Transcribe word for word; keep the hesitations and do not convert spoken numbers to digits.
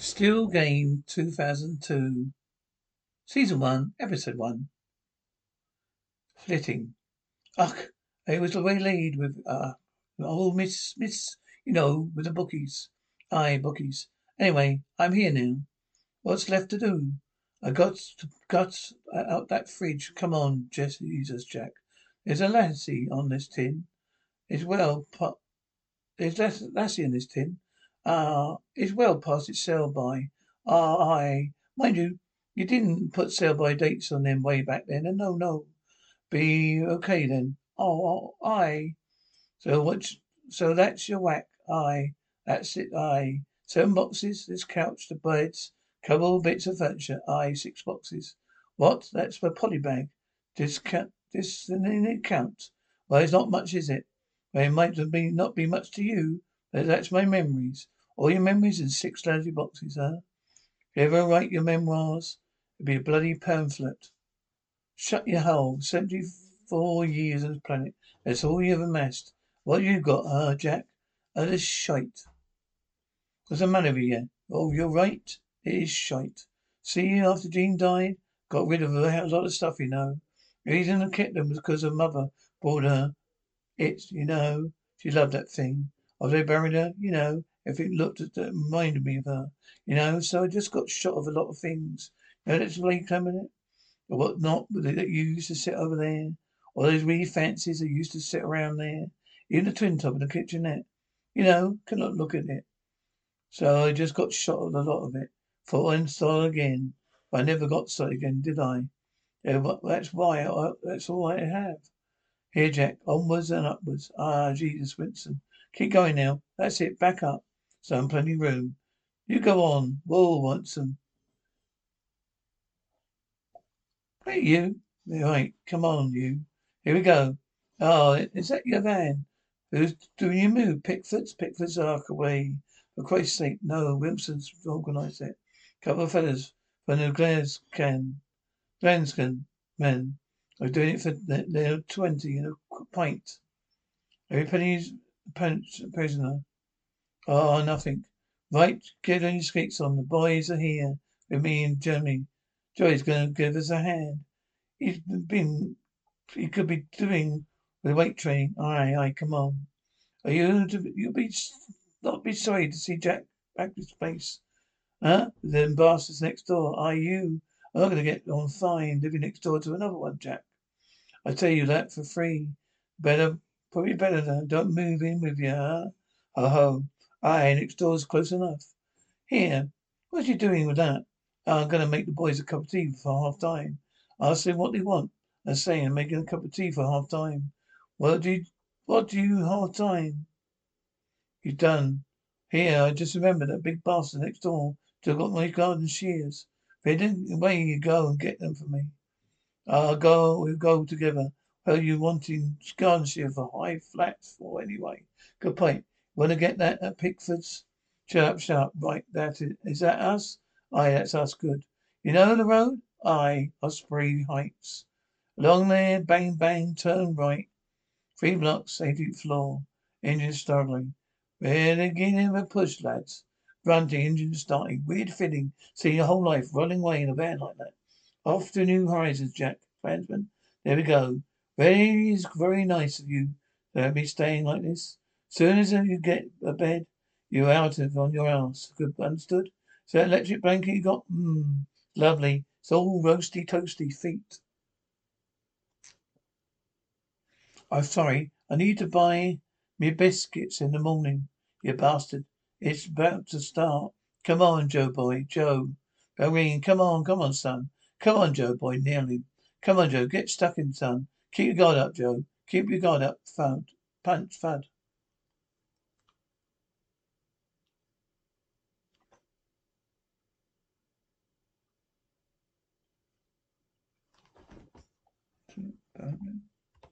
Still Game two thousand two, Season one, Episode one. Flitting. Ugh, it was the way laid with, uh, old miss, miss, you know, with the bookies. Aye, bookies. Anyway, I'm here now. What's left to do? I got, got out that fridge. Come on, Jesus, Jack. There's a lassie on this tin. It's well, pop. There's less lassie in this tin. Ah, uh, it's well past its sell-by. Ah, uh, aye. Mind you, you didn't put sell-by dates on them way back then, and no, no. Be okay then. Oh, oh aye. So what? So that's your whack. Aye, that's it. Aye. Seven boxes. This couch, the beds, couple bits of furniture. Aye, six boxes. What? That's for polybag. Discount. This didn't count. Well, it's not much, is it? Well, it might have been not be much to you. That's my memories. All your memories in six lousy boxes, huh? If you ever write your memoirs, it'd be a bloody pamphlet. Shut your hole. Seventy-four years on this planet. That's all you've amassed. What you got, huh, Jack? Oh, this shite. What's the matter with you? Oh, you're right. It is shite. See, after Jean died, got rid of a lot of stuff, you know. The reason I kept them was because her mother bought her it, you know. She loved that thing. After they buried her, you know, if it looked at that reminded me of her, you know, so I just got shot of a lot of things. You know, that's really coming it. Or what not that you used to sit over there. Or those wee fancies that used to sit around there. Even the twin top in the kitchenette. You know, cannot look at it. So I just got shot of a lot of it. Thought I'd start again. But I never got started again, did I? Yeah, but that's why I, that's all I have. Here, Jack, onwards and upwards. Ah, Jesus, Winston. Keep going now. That's it. Back up. So I'm plenty of room. You go on. Whoa, Watson. Hey, you. Right. Come on, you. Here we go. Oh, is that your van? Who's doing your move? Pickfords? Pickfords are away. For Christ's sake, no. Wimpsons organised it. Couple of fellas from the Glensken. Glensken men are doing it for their twenty and a pint. Every penny's prisoner. Oh, nothing. Right, get on your skates on. The boys are here with me and Johnny. Joey's going to give us a hand. He's been, he could be doing the weight training. Aye, aye, come on. Are you, you'll be, not be sorry to see Jack back to space. Huh? The bastards next door. Are you? I'm going to get on fine living next door to another one, Jack. I tell you that for free. Better, probably better than don't move in with you, huh? Ho ho. Aye, next door's close enough. Here, what are you doing with that? I'm going to make the boys a cup of tea for half time. Ask them what they want. I say I'm making a cup of tea for half time. What do you, what do you half time? You done. Here, I just remembered that big bastard next door took up my garden shears. If they didn't, away you go and get them for me. I'll go, we'll go together. Well, you wanting garden shear for high flats for anyway. Good point. Want to get that at Pickfords? Shut up, shut up. Right, that is, is that us? Aye, that's us, good. You know the road? Aye, Osprey Heights. Along there, bang, bang, turn right. Three blocks, eighteenth floor. Engine struggling. We're the beginning of a push, lads. Grunting, engine starting, weird feeling, seeing your whole life rolling away in a van like that. Off to new horizons, Jack. Transman, there we go. Very is very nice of you to be staying like this. Soon as you get a bed, you're out of on your ass. Good, understood? So that electric blanket you got? Mmm, lovely. It's all roasty, toasty feet. I'm sorry. I need to buy me biscuits in the morning, you bastard. It's about to start. Come on, Joe boy. Joe. Bell ringing. Come on. Come on, son. Come on, Joe boy. Nearly. Come on, Joe. Get stuck in, son. Keep your guard up, Joe. Keep your guard up. Fud. Punch. Fud. Okay.